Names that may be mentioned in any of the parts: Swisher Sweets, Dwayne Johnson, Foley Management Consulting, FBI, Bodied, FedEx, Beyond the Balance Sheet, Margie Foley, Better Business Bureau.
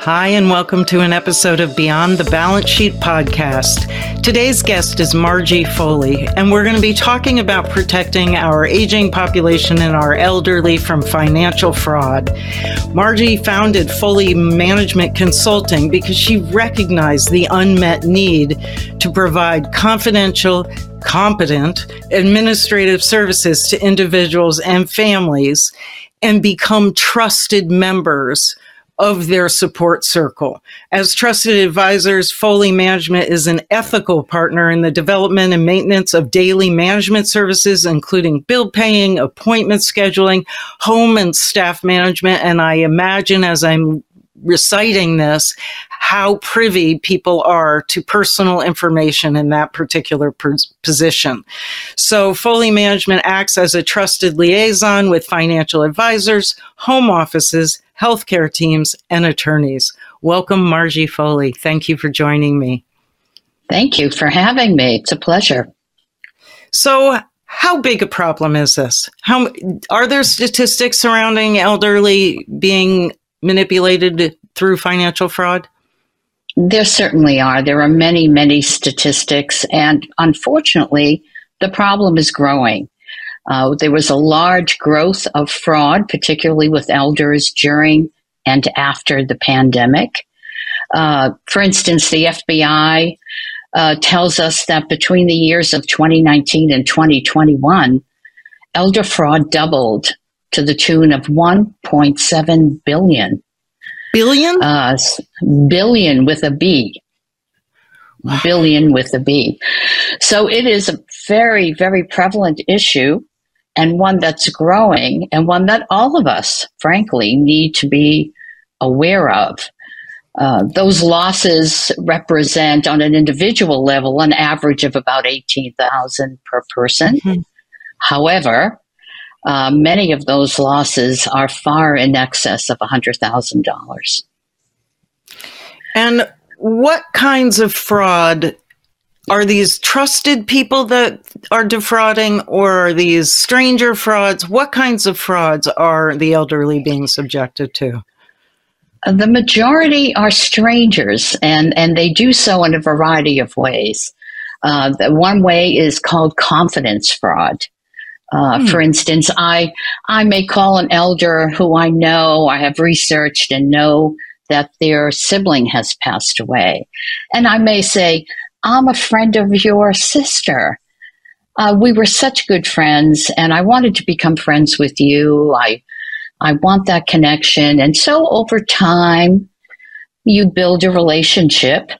Hi, and welcome to an episode of Beyond the Balance Sheet podcast. Today's guest is Margie Foley, and we're going to be talking about protecting our aging population and our elderly from financial fraud. Margie founded Foley Management Consulting because she recognized the unmet need to provide confidential, competent administrative services to individuals and families and become trusted members of their support circle. As trusted advisors, Foley Management is an ethical partner in the development and maintenance of daily management services, including bill paying, appointment scheduling, home and staff management. And I imagine as I'm reciting this, how privy people are to personal information in that particular position. So Foley Management acts as a trusted liaison with financial advisors, home offices, healthcare teams, and attorneys. Welcome, Margie Foley. Thank you for joining me. Thank you for having me. It's a pleasure. So how big a problem is this? How are there statistics surrounding elderly being manipulated through financial fraud? There certainly are. There are many, many statistics, and unfortunately, the problem is growing. There was a large growth of fraud, particularly with elders during and after the pandemic. For instance, the FBI tells us that between the years of 2019 and 2021, elder fraud doubled to the tune of $1.7 billion. Billion? Billion with a B. Wow. Billion with a B. So it is a very, very prevalent issue, and one that's growing, and one that all of us, frankly, need to be aware of. Those losses represent, on an individual level, an average of about $18,000 per person. Mm-hmm. However, many of those losses are far in excess of $100,000. And what kinds of fraud? Are these trusted people that are defrauding, or are these stranger frauds? What kinds of frauds are the elderly being subjected to? The majority are strangers, and they do so in a variety of ways. One way is called confidence fraud. For instance, I may call an elder who I know, I have researched and know that their sibling has passed away. And I may say, I'm a friend of your sister. We were such good friends, and I wanted to become friends with you. I want that connection. And so over time, you build a relationship,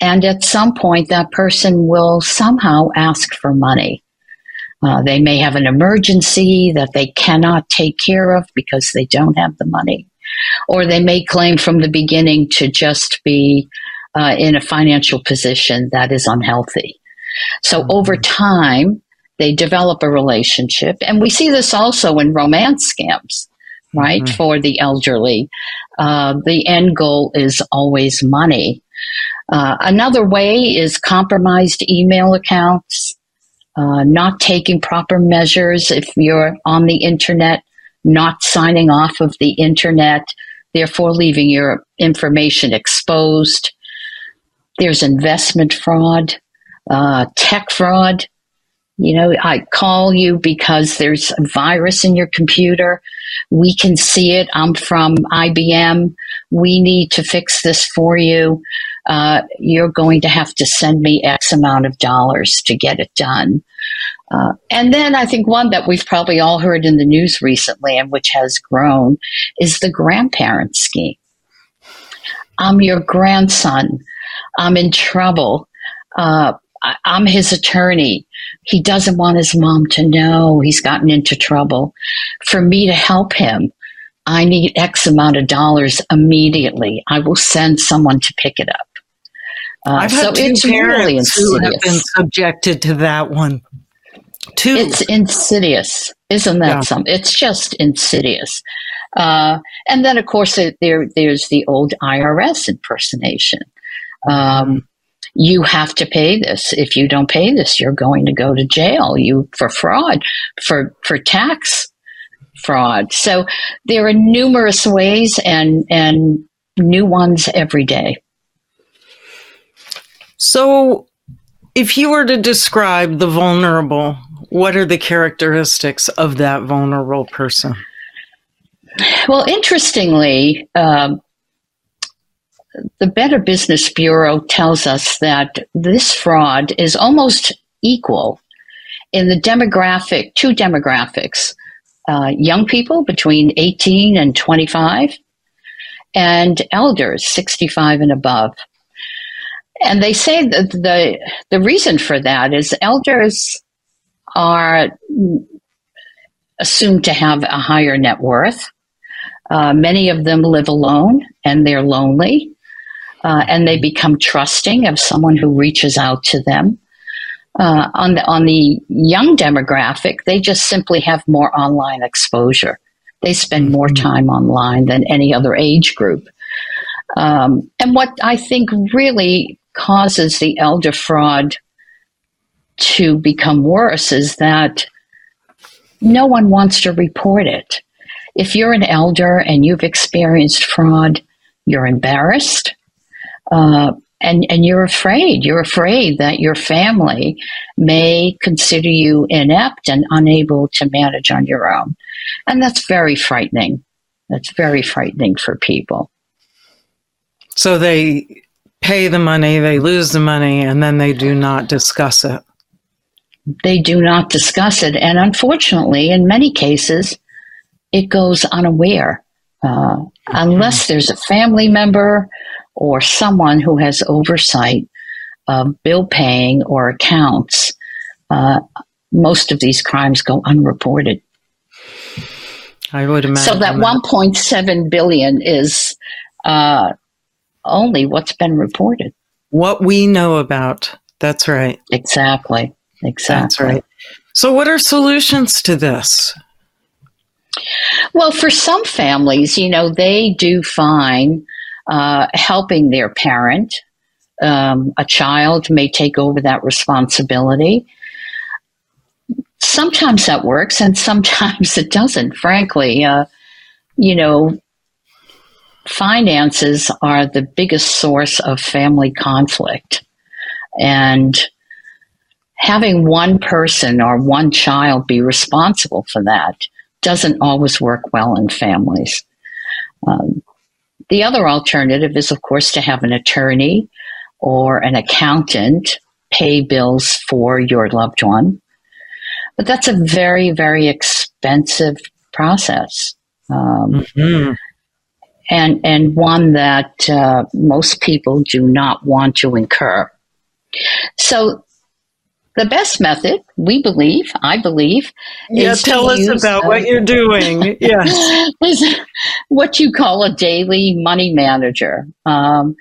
and at some point, that person will somehow ask for money. They may have an emergency that they cannot take care of because they don't have the money, or they may claim from the beginning to just be in a financial position that is unhealthy. So over time, they develop a relationship. And we see this also in romance scams, right? Mm-hmm. For the elderly. The end goal is always money. Another way is compromised email accounts, not taking proper measures if you're on the internet, not signing off of the internet, therefore leaving your information exposed. There's investment fraud, tech fraud. You know, I call you because there's a virus in your computer. We can see it. I'm from IBM. We need to fix this for you. You're going to have to send me X amount of dollars to get it done. And then I think one that we've probably all heard in the news recently, and which has grown, is the grandparent scheme. I'm your grandson. I'm in trouble. I'm his attorney. He doesn't want his mom to know he's gotten into trouble. For me to help him, I need X amount of dollars immediately. I will send someone to pick it up. I've had two parents who have been subjected to that one. Two. It's insidious, isn't that something? It's just insidious. And then, of course, there's the old IRS impersonation. You have to pay this. If you don't pay this, you're going to go to jail. You for fraud, for tax fraud. So there are numerous ways and new ones every day. So if you were to describe the vulnerable, what are the characteristics of that vulnerable person? Well, interestingly, the Better Business Bureau tells us that this fraud is almost equal in the demographic, two demographics, young people between 18 and 25 and elders 65 and above. And they say that the reason for that is elders are assumed to have a higher net worth. Many of them live alone and they're lonely. And they become trusting of someone who reaches out to them. On the young demographic, they just simply have more online exposure. They spend more time online than any other age group. And what I think really causes the elder fraud to become worse is that no one wants to report it. If you're an elder and you've experienced fraud, you're embarrassed. And you're afraid. You're afraid that your family may consider you inept and unable to manage on your own. And that's very frightening. That's very frightening for people. So they pay the money, they lose the money, and then they do not discuss it. They do not discuss it. And unfortunately, in many cases, it goes unaware. Unless there's a family member or someone who has oversight of bill paying or accounts, most of these crimes go unreported. I would imagine. So that $1.7 billion is only what's been reported. What we know about. That's right. Exactly. That's right. So what are solutions to this? Well, for some families, you know, they do fine helping their parent. A child may take over that responsibility. Sometimes that works and sometimes it doesn't, frankly. You know, finances are the biggest source of family conflict. And having one person or one child be responsible for that doesn't always work well in families. The other alternative is, of course, to have an attorney or an accountant pay bills for your loved one. But that's a very, very expensive process. And one that most people do not want to incur. So the best method, we believe, I believe, is tell us about what you're doing. Yes, is what you call a daily money manager. And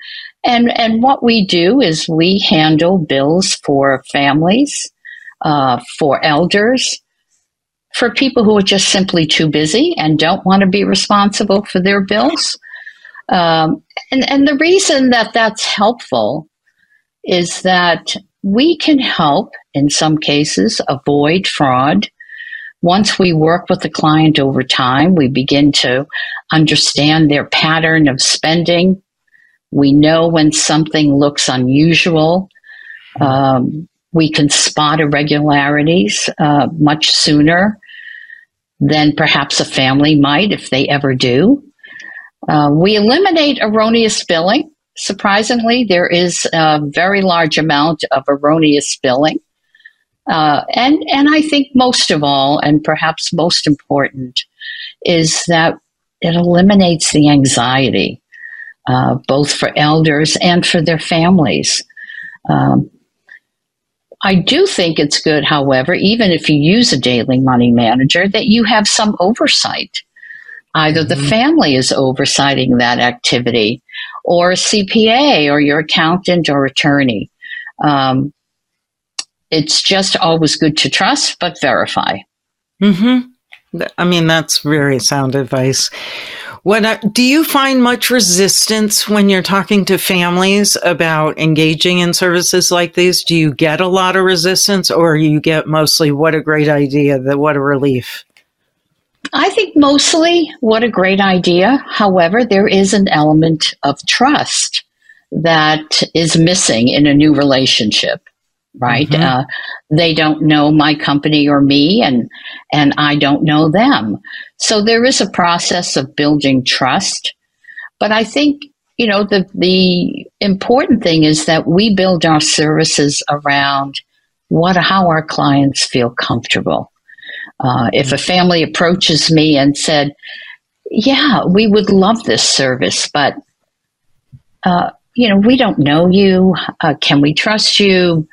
what we do is we handle bills for families, for elders, for people who are just simply too busy and don't want to be responsible for their bills. And the reason that that's helpful is that we can help, in some cases, avoid fraud. Once we work with the client over time, we begin to understand their pattern of spending. We know when something looks unusual. We can spot irregularities much sooner than perhaps a family might, if they ever do. We eliminate erroneous billing. Surprisingly, there is a very large amount of erroneous billing. And I think most of all, and perhaps most important, is that it eliminates the anxiety, both for elders and for their families. I do think it's good, however, even if you use a daily money manager, that you have some oversight. Either the family is oversighting that activity, or a CPA, or your accountant or attorney. It's just always good to trust, but verify. Mm-hmm. I mean, that's very sound advice. Do you find much resistance when you're talking to families about engaging in services like these? Do you get a lot of resistance, or you get mostly, what a great idea, what a relief? I think mostly, what a great idea. However, there is an element of trust that is missing in a new relationship, right? Mm-hmm. They don't know my company or me, and I don't know them. So there is a process of building trust. But I think, you know, the important thing is that we build our services around how our clients feel comfortable. If a family approaches me and said, yeah, we would love this service, but, you know, we don't know you. Can we trust you?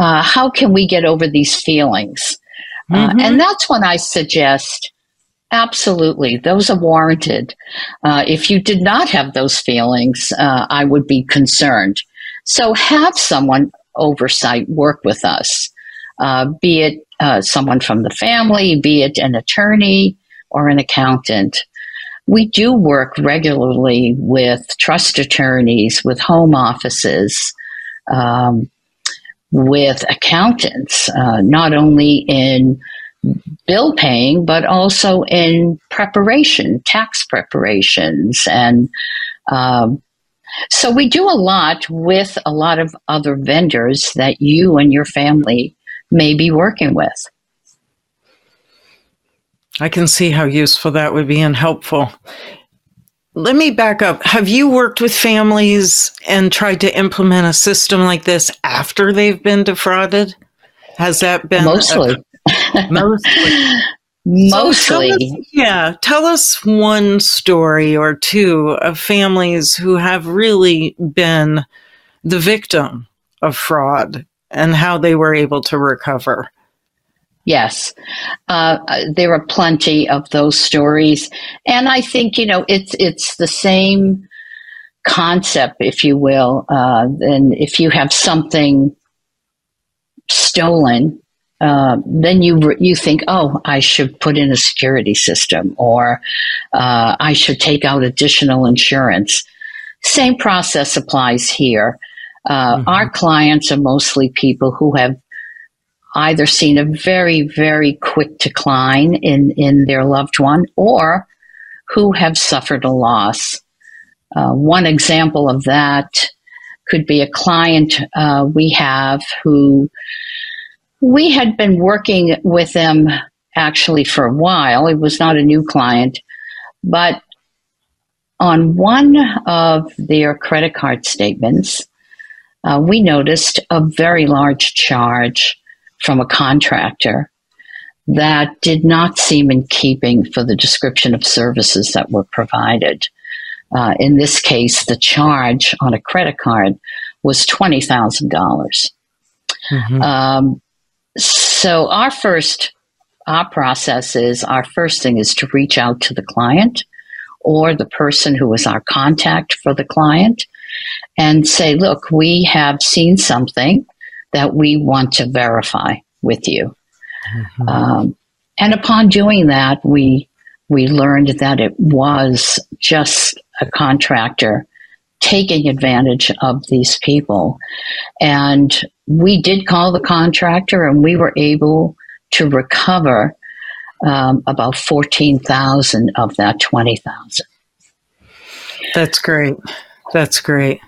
How can we get over these feelings? Mm-hmm. And that's when I suggest, absolutely, those are warranted. If you did not have those feelings, I would be concerned. So have someone oversight work with us, be it someone from the family, be it an attorney or an accountant. We do work regularly with trust attorneys, with home offices, with accountants, not only in bill paying, but also in preparation, tax preparations. And so we do a lot with a lot of other vendors that you and your family may be working with. I can see how useful that would be and helpful. Let me back up. Have you worked with families and tried to implement a system like this after they've been defrauded? Has that been? Mostly. Tell us one story or two of families who have really been the victim of fraud and how they were able to recover. Yes, there are plenty of those stories. And I think, you know, it's the same concept, if you will. And if you have something stolen, then you think, oh, I should put in a security system, or I should take out additional insurance. Same process applies here. Our clients are mostly people who have either seen a very, very quick decline in their loved one, or who have suffered a loss. One example of that could be a client we have who we had been working with them actually for a while. It was not a new client, but on one of their credit card statements, we noticed a very large charge from a contractor that did not seem in keeping for the description of services that were provided. In this case, the charge on a credit card was $20,000. Mm-hmm. So our first thing is to reach out to the client or the person who is our contact for the client and say, look, we have seen something that we want to verify with you. Mm-hmm. And upon doing that, we learned that it was just a contractor taking advantage of these people. And we did call the contractor, and we were able to recover about $14,000 of that $20,000. That's great.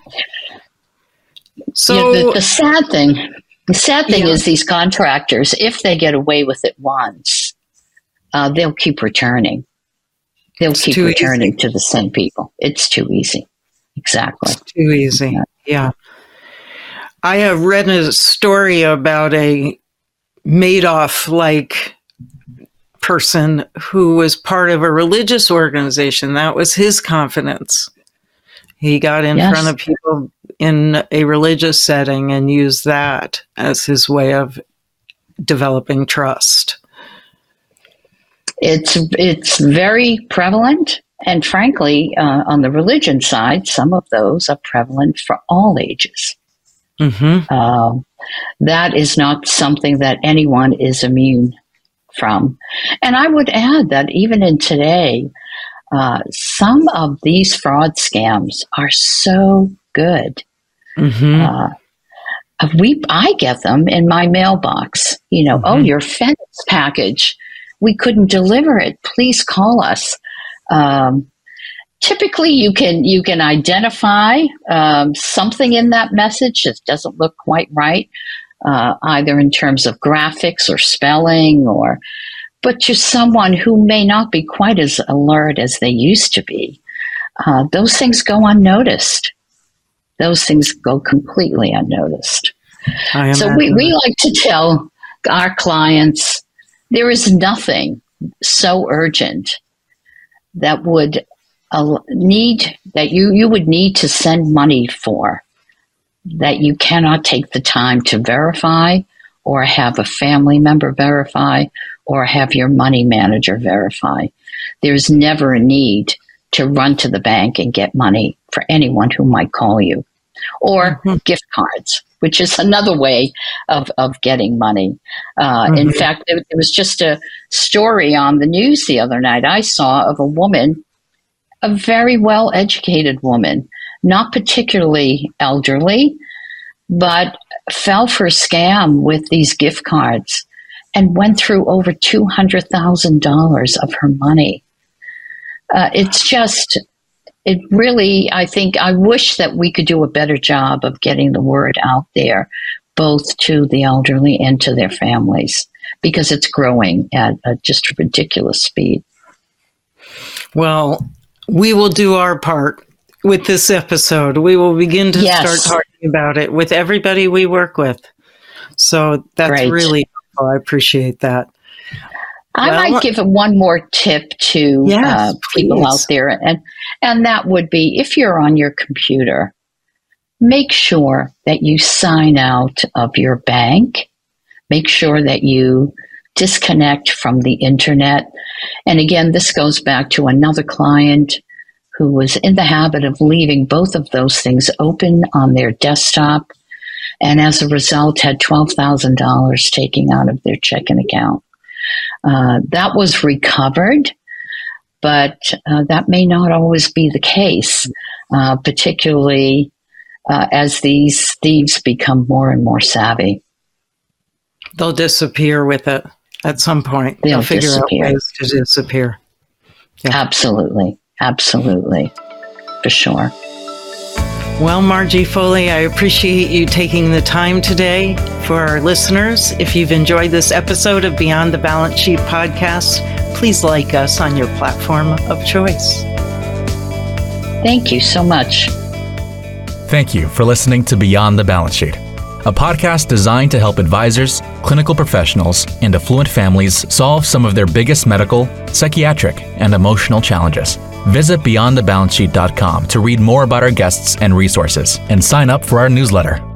So yeah, the sad thing is these contractors, if they get away with it once, they'll keep returning. They'll keep returning to the same people. It's too easy. Exactly. It's too easy. Yeah. I have read a story about a Madoff-like person who was part of a religious organization. That was his confidence. He got in front of people in a religious setting and used that as his way of developing trust. It's very prevalent. And frankly, on the religion side, some of those are prevalent for all ages. Mm-hmm. That is not something that anyone is immune from. And I would add that even in today, some of these fraud scams are so good. Mm-hmm. I get them in my mailbox. You know, mm-hmm. Oh, your FedEx package, we couldn't deliver it. Please call us. Typically, you can identify something in that message that doesn't look quite right, either in terms of graphics or spelling, but to someone who may not be quite as alert as they used to be. Those things go unnoticed. Those things go completely unnoticed. So we like to tell our clients there is nothing so urgent that would need to send money for that you cannot take the time to verify, or have a family member verify, or have your money manager verify. There's never a need to run to the bank and get money for anyone who might call you, or mm-hmm. gift cards, which is another way of getting money. Mm-hmm. In fact, there was just a story on the news the other night I saw of a woman, a very well-educated woman, not particularly elderly, but fell for a scam with these gift cards and went through over $200,000 of her money. It really, I think, I wish that we could do a better job of getting the word out there, both to the elderly and to their families, because it's growing at just a ridiculous speed. Well, we will do our part with this episode. We will begin to start talking about it with everybody we work with. So that's really helpful. I appreciate that. I might give one more tip to people out there, and that would be, if you're on your computer, make sure that you sign out of your bank. Make sure that you disconnect from the internet. And again, this goes back to another client who was in the habit of leaving both of those things open on their desktop, and as a result had $12,000 taken out of their checking account. That was recovered, but that may not always be the case, particularly as these thieves become more and more savvy. They'll disappear with it at some point. They'll figure out ways to disappear. Yeah. Absolutely. Absolutely. For sure. Well, Margie Foley, I appreciate you taking the time today. For our listeners, if you've enjoyed this episode of Beyond the Balance Sheet podcast, please like us on your platform of choice. Thank you so much. Thank you for listening to Beyond the Balance Sheet, a podcast designed to help advisors, clinical professionals, and affluent families solve some of their biggest medical, psychiatric, and emotional challenges. Visit beyondthebalancesheet.com to read more about our guests and resources, and sign up for our newsletter.